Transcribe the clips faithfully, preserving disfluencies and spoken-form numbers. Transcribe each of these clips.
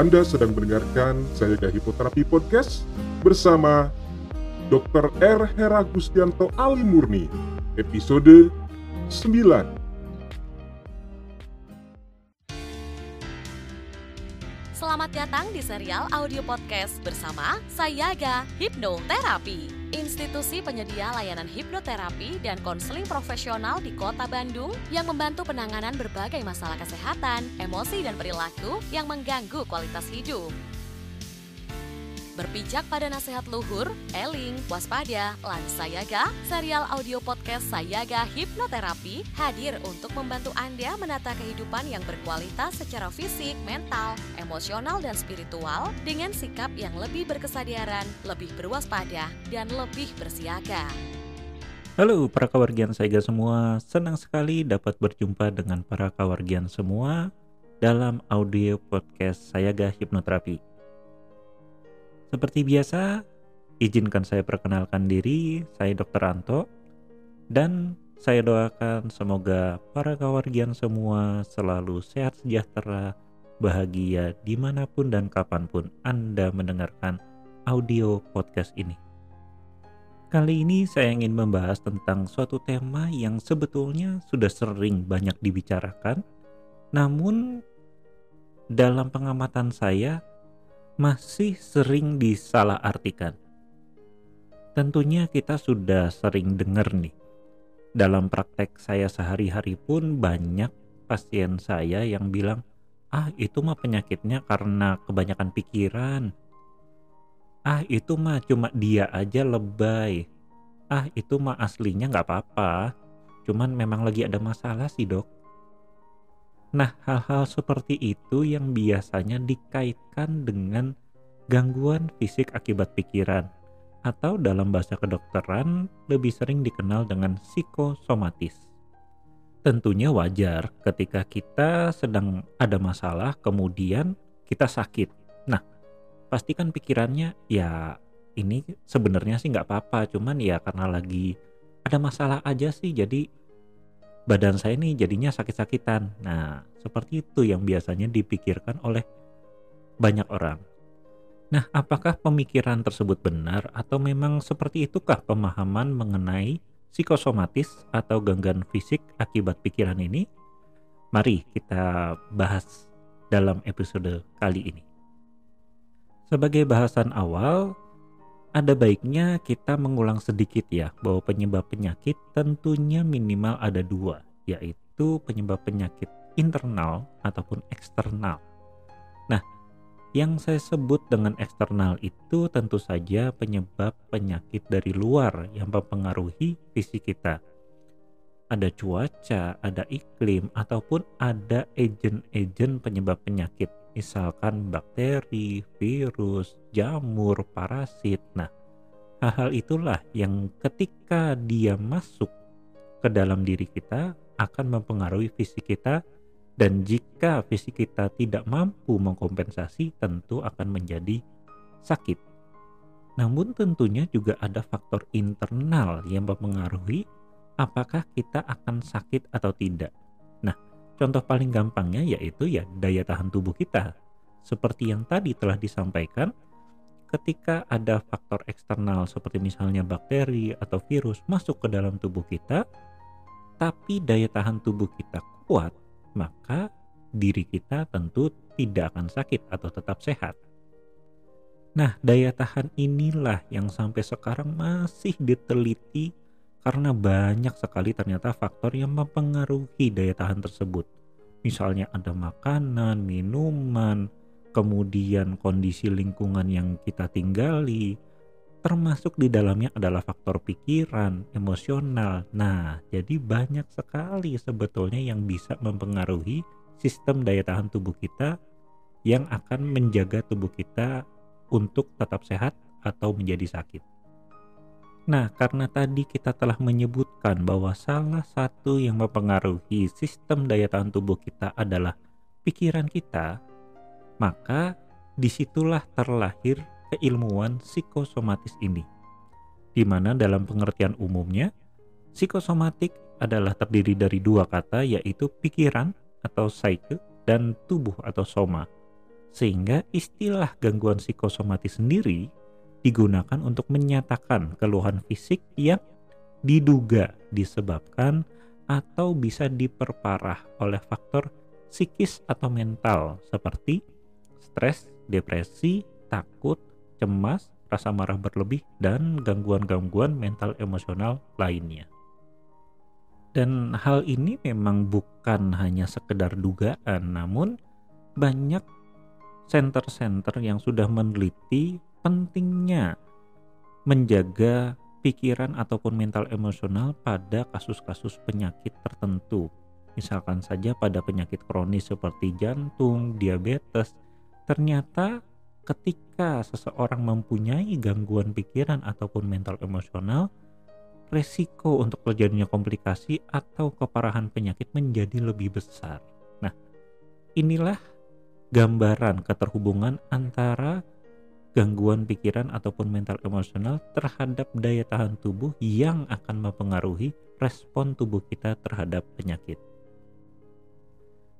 Anda sedang mendengarkan Sayaga Hipnoterapi Podcast bersama dokter R. Heragustianto Ali Murni, episode sembilan. Selamat datang di serial audio podcast bersama Sayaga Hipnoterapi, institusi penyedia layanan hipnoterapi dan konseling profesional di Kota Bandung yang membantu penanganan berbagai masalah kesehatan, emosi dan perilaku yang mengganggu kualitas hidup. Berpijak pada nasihat luhur, eling, waspada, lan sayaga, serial audio podcast Sayaga Hipnoterapi hadir untuk membantu Anda menata kehidupan yang berkualitas secara fisik, mental, emosional, dan spiritual dengan sikap yang lebih berkesadaran, lebih berwaspada, dan lebih bersiaga. Halo para kawargian Sayaga semua, senang sekali dapat berjumpa dengan para kawargian semua dalam audio podcast Sayaga Hipnoterapi. Seperti biasa, izinkan saya perkenalkan diri, saya dokter Anto, dan saya doakan semoga para kawargian semua selalu sehat sejahtera, bahagia dimanapun dan kapanpun Anda mendengarkan audio podcast ini. Kali ini saya ingin membahas tentang suatu tema yang sebetulnya sudah sering banyak dibicarakan, namun dalam pengamatan saya, masih sering disalahartikan. Tentunya kita sudah sering dengar nih. Dalam praktek saya sehari-hari pun banyak pasien saya yang bilang, ah itu mah penyakitnya karena kebanyakan pikiran. Ah itu mah cuma dia aja lebay. Ah itu mah aslinya nggak apa-apa. Cuman memang lagi ada masalah sih dok. Nah, hal-hal seperti itu yang biasanya dikaitkan dengan gangguan fisik akibat pikiran atau dalam bahasa kedokteran lebih sering dikenal dengan psikosomatis. Tentunya wajar ketika kita sedang ada masalah kemudian kita sakit. Nah, pastikan pikirannya ya ini sebenarnya sih nggak apa-apa, cuman ya karena lagi ada masalah aja sih jadi badan saya ini jadinya sakit-sakitan. Nah, seperti itu yang biasanya dipikirkan oleh banyak orang. Nah, apakah pemikiran tersebut benar atau memang seperti itukah pemahaman mengenai psikosomatis atau gangguan fisik akibat pikiran ini? Mari kita bahas dalam episode kali ini. Sebagai bahasan awal, ada baiknya kita mengulang sedikit ya bahwa penyebab penyakit tentunya minimal ada dua, yaitu penyebab penyakit internal ataupun eksternal. Nah, yang saya sebut dengan eksternal itu tentu saja penyebab penyakit dari luar yang mempengaruhi fisik kita. Ada cuaca, ada iklim, ataupun ada agen-agen penyebab penyakit. Misalkan bakteri, virus, jamur, parasit. Nah, hal-hal itulah yang ketika dia masuk ke dalam diri kita akan mempengaruhi fisik kita, dan jika fisik kita tidak mampu mengkompensasi tentu akan menjadi sakit. Namun tentunya juga ada faktor internal yang mempengaruhi apakah kita akan sakit atau tidak. Nah, contoh paling gampangnya yaitu ya daya tahan tubuh kita. Seperti yang tadi telah disampaikan, ketika ada faktor eksternal seperti misalnya bakteri atau virus masuk ke dalam tubuh kita, tapi daya tahan tubuh kita kuat, maka diri kita tentu tidak akan sakit atau tetap sehat. Nah, daya tahan inilah yang sampai sekarang masih diteliti karena banyak sekali ternyata faktor yang mempengaruhi daya tahan tersebut. Misalnya ada makanan, minuman, kemudian kondisi lingkungan yang kita tinggali, termasuk di dalamnya adalah faktor pikiran, emosional. Nah, jadi banyak sekali sebetulnya yang bisa mempengaruhi sistem daya tahan tubuh kita yang akan menjaga tubuh kita untuk tetap sehat atau menjadi sakit. Nah, karena tadi kita telah menyebutkan bahwa salah satu yang mempengaruhi sistem daya tahan tubuh kita adalah pikiran kita, maka disitulah terlahir keilmuan psikosomatis ini. Di mana dalam pengertian umumnya, psikosomatik adalah terdiri dari dua kata yaitu pikiran atau psyche dan tubuh atau soma. sehingga istilah gangguan psikosomatis sendiri digunakan untuk menyatakan keluhan fisik yang diduga disebabkan atau bisa diperparah oleh faktor psikis atau mental seperti stres, depresi, takut, cemas, rasa marah berlebih, dan gangguan-gangguan mental emosional lainnya. Dan hal ini memang bukan hanya sekedar dugaan, namun banyak center-center yang sudah meneliti pentingnya menjaga pikiran ataupun mental emosional pada kasus-kasus penyakit tertentu. Misalkan saja pada penyakit kronis seperti jantung, diabetes, ternyata ketika seseorang mempunyai gangguan pikiran ataupun mental emosional, resiko untuk terjadinya komplikasi atau keparahan penyakit menjadi lebih besar. Nah, inilah gambaran keterhubungan antara gangguan pikiran ataupun mental emosional terhadap daya tahan tubuh yang akan mempengaruhi respon tubuh kita terhadap penyakit.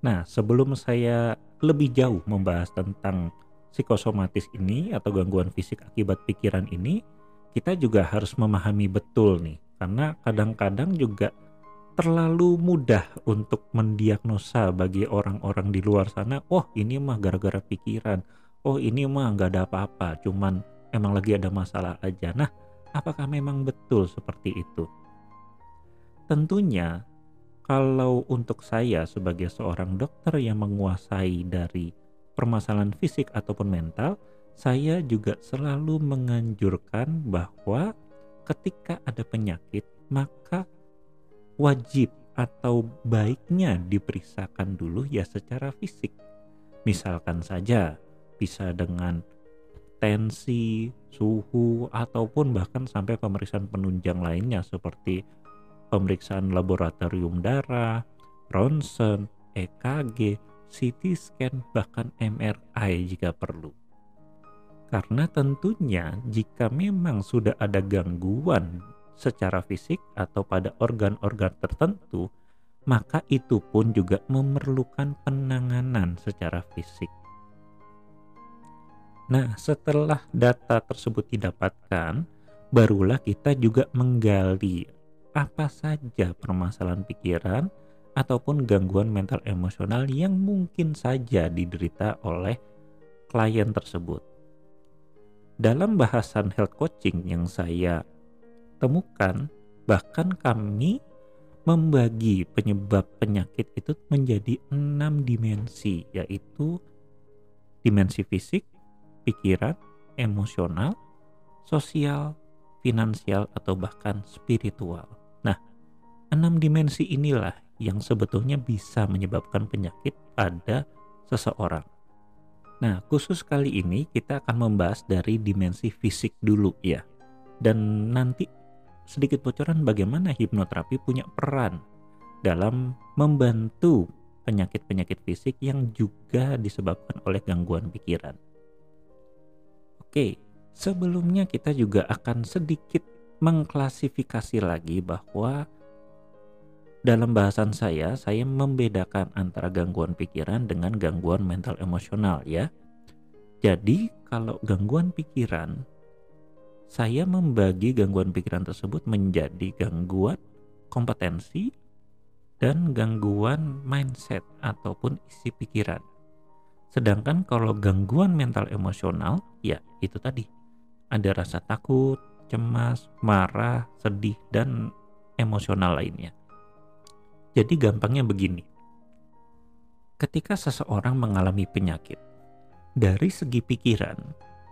Nah, sebelum saya lebih jauh membahas tentang psikosomatis ini atau gangguan fisik akibat pikiran ini, kita juga harus memahami betul nih, karena kadang-kadang juga terlalu mudah untuk mendiagnosa bagi orang-orang di luar sana. Oh, ini mah gara-gara pikiran, oh ini mah nggak ada apa-apa, cuman emang lagi ada masalah aja. Nah, apakah memang betul seperti itu? Tentunya kalau untuk saya sebagai seorang dokter yang menguasai dari permasalahan fisik ataupun mental, saya juga selalu menganjurkan bahwa ketika ada penyakit, maka wajib atau baiknya diperiksakan dulu ya secara fisik. Misalkan saja bisa dengan tensi, suhu, ataupun bahkan sampai pemeriksaan penunjang lainnya seperti pemeriksaan laboratorium darah, ronsen, E K G, C T scan, bahkan M R I jika perlu. Karena tentunya jika memang sudah ada gangguan secara fisik atau pada organ-organ tertentu, maka itu pun juga memerlukan penanganan secara fisik. Nah, setelah data tersebut didapatkan, barulah kita juga menggali apa saja permasalahan pikiran ataupun gangguan mental emosional yang mungkin saja diderita oleh klien tersebut. Dalam bahasan health coaching yang saya temukan, bahkan kami membagi penyebab penyakit itu menjadi enam dimensi, yaitu dimensi fisik, pikiran, emosional, sosial, finansial, atau bahkan spiritual. Nah, enam dimensi inilah yang sebetulnya bisa menyebabkan penyakit pada seseorang. Nah, khusus kali ini kita akan membahas dari dimensi fisik dulu ya. Dan nanti sedikit bocoran bagaimana hipnoterapi punya peran dalam membantu penyakit-penyakit fisik yang juga disebabkan oleh gangguan pikiran. Oke, sebelumnya kita juga akan sedikit mengklasifikasi lagi bahwa dalam bahasan saya, saya membedakan antara gangguan pikiran dengan gangguan mental emosional ya. Jadi kalau gangguan pikiran, saya membagi gangguan pikiran tersebut menjadi gangguan kompetensi dan gangguan mindset ataupun isi pikiran. Sedangkan kalau gangguan mental emosional, ya itu tadi, ada rasa takut, cemas, marah, sedih, dan emosional lainnya. Jadi gampangnya begini, ketika seseorang mengalami penyakit, dari segi pikiran,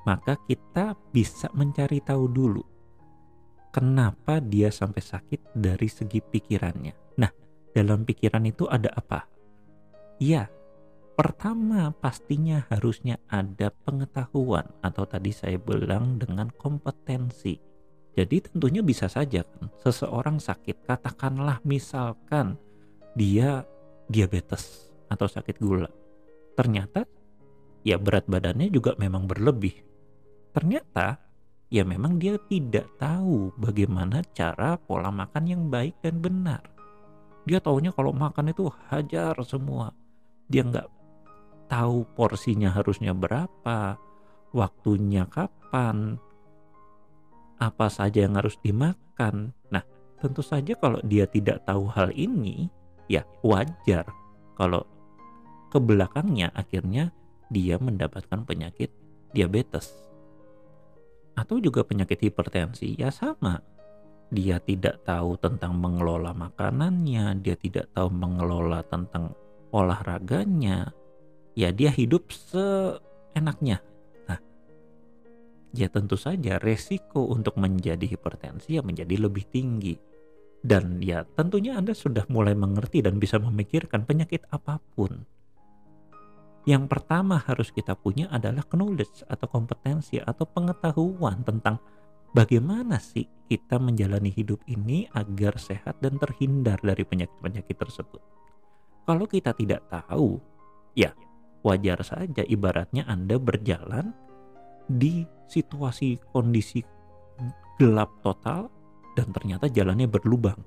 maka kita bisa mencari tahu dulu kenapa dia sampai sakit dari segi pikirannya. Nah, dalam pikiran itu ada apa? Ya, pertama pastinya harusnya ada pengetahuan atau tadi saya bilang dengan kompetensi. Jadi tentunya bisa saja kan, seseorang sakit, katakanlah misalkan dia diabetes atau sakit gula. Ternyata ya berat badannya juga memang berlebih. Ternyata ya memang dia tidak tahu bagaimana cara pola makan yang baik dan benar. Dia taunya kalau makan itu hajar semua. Dia nggak tahu porsinya harusnya berapa, waktunya kapan, apa saja yang harus dimakan. Nah, tentu saja kalau dia tidak tahu hal ini, ya wajar kalau kebelakangnya akhirnya dia mendapatkan penyakit diabetes. Atau juga penyakit hipertensi, ya sama. Dia tidak tahu tentang mengelola makanannya, dia tidak tahu mengelola tentang olahraganya. Ya dia hidup seenaknya. Nah, ya tentu saja resiko untuk menjadi hipertensi ya menjadi lebih tinggi. Dan ya tentunya Anda sudah mulai mengerti dan bisa memikirkan penyakit apapun. Yang pertama harus kita punya adalah knowledge atau kompetensi atau pengetahuan tentang bagaimana sih kita menjalani hidup ini agar sehat dan terhindar dari penyakit-penyakit tersebut. Kalau kita tidak tahu, ya wajar saja ibaratnya Anda berjalan di situasi kondisi gelap total dan ternyata jalannya berlubang.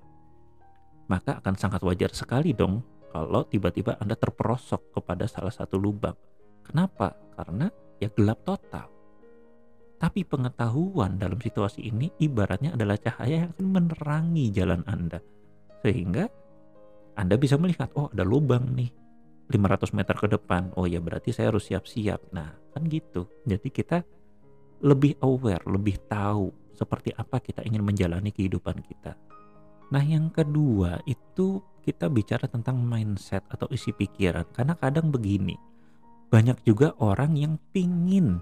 Maka akan sangat wajar sekali dong kalau tiba-tiba Anda terperosok kepada salah satu lubang. Kenapa? Karena ya gelap total. Tapi pengetahuan dalam situasi ini ibaratnya adalah cahaya yang akan menerangi jalan Anda. Sehingga Anda bisa melihat, oh ada lubang nih lima ratus meter ke depan. Oh ya berarti saya harus siap-siap. Nah kan gitu. Jadi kita lebih aware, lebih tahu seperti apa kita ingin menjalani kehidupan kita. Nah yang kedua itu kita bicara tentang mindset atau isi pikiran. Karena kadang begini, banyak juga orang yang pingin,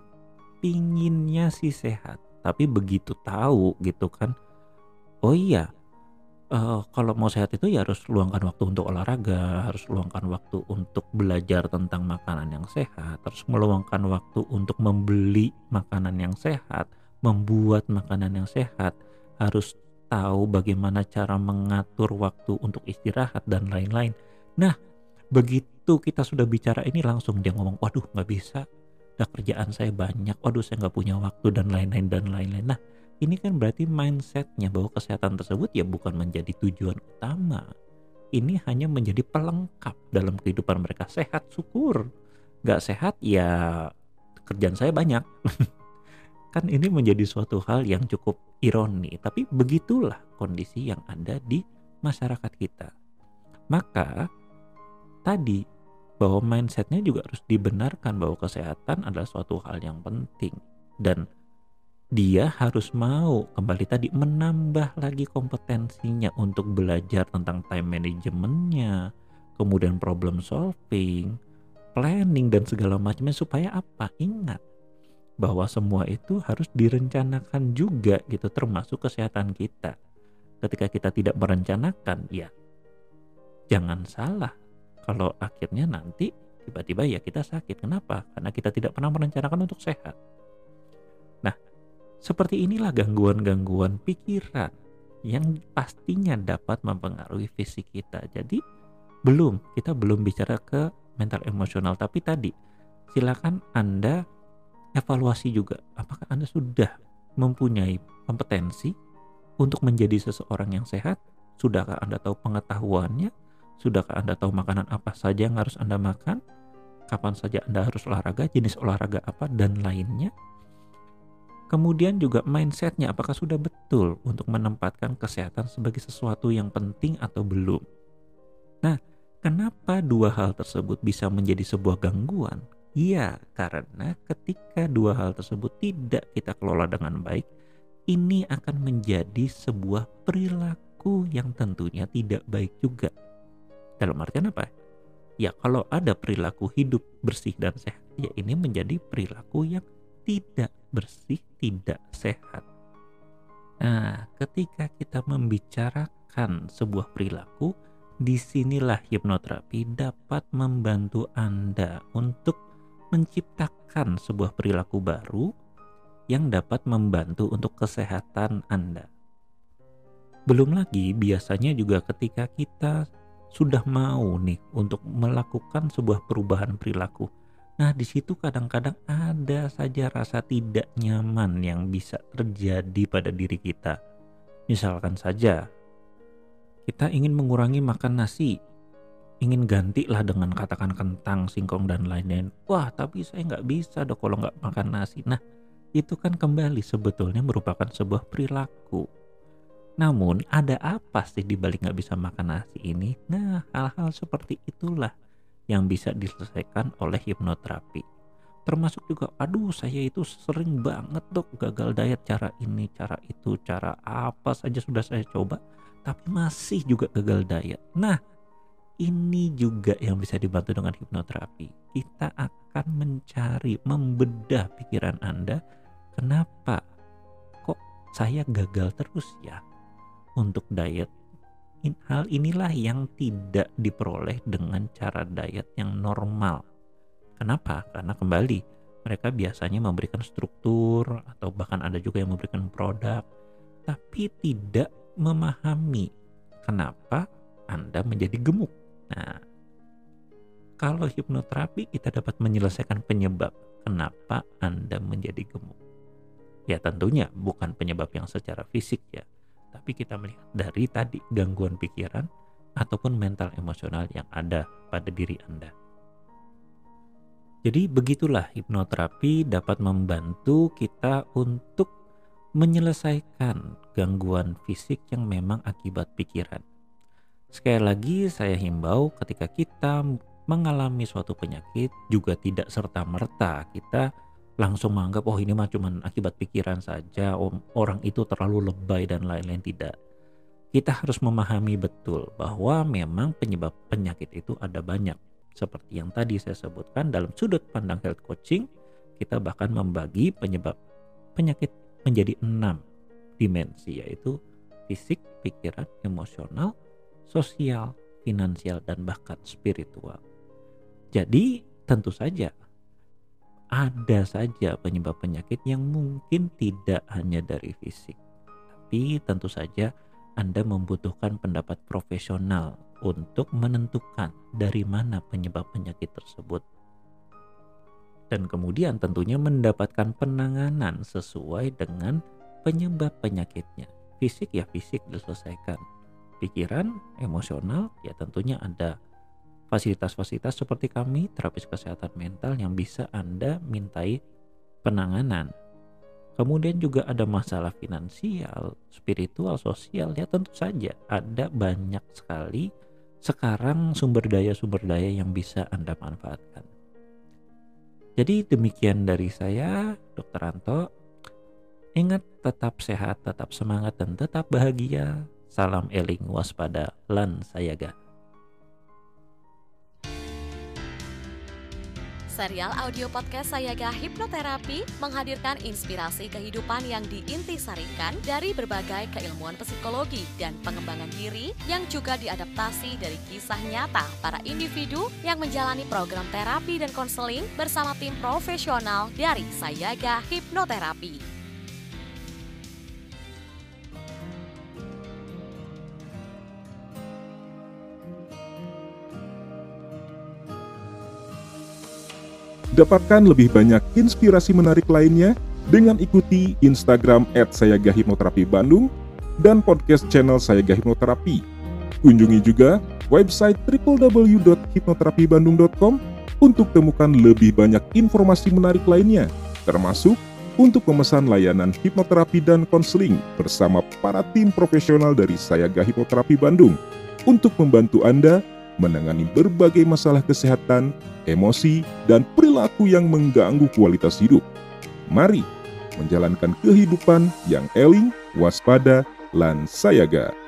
pinginnya sih sehat. Tapi begitu tahu gitu kan, oh iya, uh, kalau mau sehat itu ya harus luangkan waktu untuk olahraga, harus luangkan waktu untuk belajar tentang makanan yang sehat, harus meluangkan waktu untuk membeli makanan yang sehat, membuat makanan yang sehat, harus tahu bagaimana cara mengatur waktu untuk istirahat dan lain-lain. Nah, begitu kita sudah bicara ini langsung dia ngomong, waduh nggak bisa, nah, kerjaan saya banyak, waduh saya nggak punya waktu dan lain-lain dan lain-lain. Nah, ini kan berarti mindsetnya bahwa kesehatan tersebut ya bukan menjadi tujuan utama. Ini hanya menjadi pelengkap dalam kehidupan mereka. Sehat syukur, nggak sehat ya kerjaan saya banyak. Kan ini menjadi suatu hal yang cukup ironi, tapi begitulah kondisi yang ada di masyarakat kita. Maka tadi bahwa mindsetnya juga harus dibenarkan bahwa kesehatan adalah suatu hal yang penting, dan dia harus mau kembali tadi menambah lagi kompetensinya untuk belajar tentang time managementnya, kemudian problem solving, planning dan segala macamnya, supaya apa? Ingat bahwa semua itu harus direncanakan juga gitu, termasuk kesehatan kita. Ketika kita tidak merencanakan, ya jangan salah kalau akhirnya nanti tiba-tiba ya kita sakit. Kenapa? Karena kita tidak pernah merencanakan untuk sehat. Nah, seperti inilah gangguan-gangguan pikiran yang pastinya dapat mempengaruhi fisik kita. Jadi belum, kita belum bicara ke mental emosional, tapi tadi silakan Anda evaluasi juga, apakah Anda sudah mempunyai kompetensi untuk menjadi seseorang yang sehat? Sudahkah Anda tahu pengetahuannya? Sudahkah Anda tahu makanan apa saja yang harus Anda makan? Kapan saja Anda harus olahraga, jenis olahraga apa, dan lainnya? Kemudian juga mindsetnya, apakah sudah betul untuk menempatkan kesehatan sebagai sesuatu yang penting atau belum? Nah, kenapa dua hal tersebut bisa menjadi sebuah gangguan? Iya, karena ketika dua hal tersebut tidak kita kelola dengan baik, ini akan menjadi sebuah perilaku yang tentunya tidak baik juga. Dalam artian apa? Ya kalau ada perilaku hidup bersih dan sehat, ya ini menjadi perilaku yang tidak bersih, tidak sehat. Nah, ketika kita membicarakan sebuah perilaku, disinilah hipnoterapi dapat membantu Anda untuk menciptakan sebuah perilaku baru yang dapat membantu untuk kesehatan Anda. Belum lagi biasanya juga ketika kita sudah mau nih untuk melakukan sebuah perubahan perilaku. Nah di situ kadang-kadang ada saja rasa tidak nyaman yang bisa terjadi pada diri kita. Misalkan saja kita ingin mengurangi makan nasi, ingin gantilah dengan katakan kentang, singkong, dan lain-lain. Wah, tapi saya nggak bisa dok kalau nggak makan nasi. Nah, itu kan kembali sebetulnya merupakan sebuah perilaku. Namun, ada apa sih dibalik nggak bisa makan nasi ini? Nah, hal-hal seperti itulah yang bisa diselesaikan oleh hipnoterapi. Termasuk juga, aduh saya itu sering banget dok gagal diet, cara ini, cara itu, cara apa saja sudah saya coba, tapi masih juga gagal diet. Nah, ini juga yang bisa dibantu dengan hipnoterapi. Kita akan mencari, membedah pikiran Anda. Kenapa kok saya gagal terus ya untuk diet? Hal inilah yang tidak diperoleh dengan cara diet yang normal. Kenapa? Karena kembali mereka biasanya memberikan struktur atau bahkan ada juga yang memberikan produk, tapi tidak memahami kenapa Anda menjadi gemuk. Nah, kalau hipnoterapi kita dapat menyelesaikan penyebab kenapa Anda menjadi gemuk. Ya tentunya bukan penyebab yang secara fisik ya, tapi kita melihat dari tadi gangguan pikiran ataupun mental emosional yang ada pada diri Anda. Jadi begitulah hipnoterapi dapat membantu kita untuk menyelesaikan gangguan fisik yang memang akibat pikiran. Sekali lagi saya himbau ketika kita mengalami suatu penyakit juga tidak serta-merta kita langsung menganggap oh ini mah cuma akibat pikiran saja, oh, orang itu terlalu lebay dan lain-lain. Tidak. Kita harus memahami betul bahwa memang penyebab penyakit itu ada banyak. Seperti yang tadi saya sebutkan dalam sudut pandang health coaching, kita bahkan membagi penyebab penyakit menjadi enam dimensi, yaitu fisik, pikiran, emosional, sosial, finansial, dan bahkan spiritual. Jadi tentu saja ada saja penyebab penyakit yang mungkin tidak hanya dari fisik. Tapi tentu saja Anda membutuhkan pendapat profesional untuk menentukan dari mana penyebab penyakit tersebut. Dan kemudian tentunya mendapatkan penanganan sesuai dengan penyebab penyakitnya. Fisik ya fisik diselesaikan. Pikiran, emosional, ya tentunya ada fasilitas-fasilitas seperti kami, terapis kesehatan mental yang bisa Anda mintai penanganan. Kemudian juga ada masalah finansial, spiritual, sosial, ya tentu saja ada banyak sekali sekarang sumber daya-sumber daya yang bisa Anda manfaatkan. Jadi demikian dari saya, dokter Anto. Ingat, tetap sehat, tetap semangat, dan tetap bahagia. Salam eling, waspada, lan sayaga. Serial audio podcast Sayaga Hipnoterapi menghadirkan inspirasi kehidupan yang diintisarikan dari berbagai keilmuan psikologi dan pengembangan diri yang juga diadaptasi dari kisah nyata para individu yang menjalani program terapi dan konseling bersama tim profesional dari Sayaga Hipnoterapi. Dapatkan lebih banyak inspirasi menarik lainnya dengan ikuti Instagram et Sayaga Hipnoterapi Bandung dan podcast channel Sayaga Hipnoterapi. Kunjungi juga website w w w titik hipnoterapi bandung titik com untuk temukan lebih banyak informasi menarik lainnya, termasuk untuk memesan layanan hipnoterapi dan konseling bersama para tim profesional dari Sayaga Hipnoterapi Bandung untuk membantu Anda menangani berbagai masalah kesehatan, emosi, dan perilaku yang mengganggu kualitas hidup. Mari menjalankan kehidupan yang eling, waspada, lan sayaga.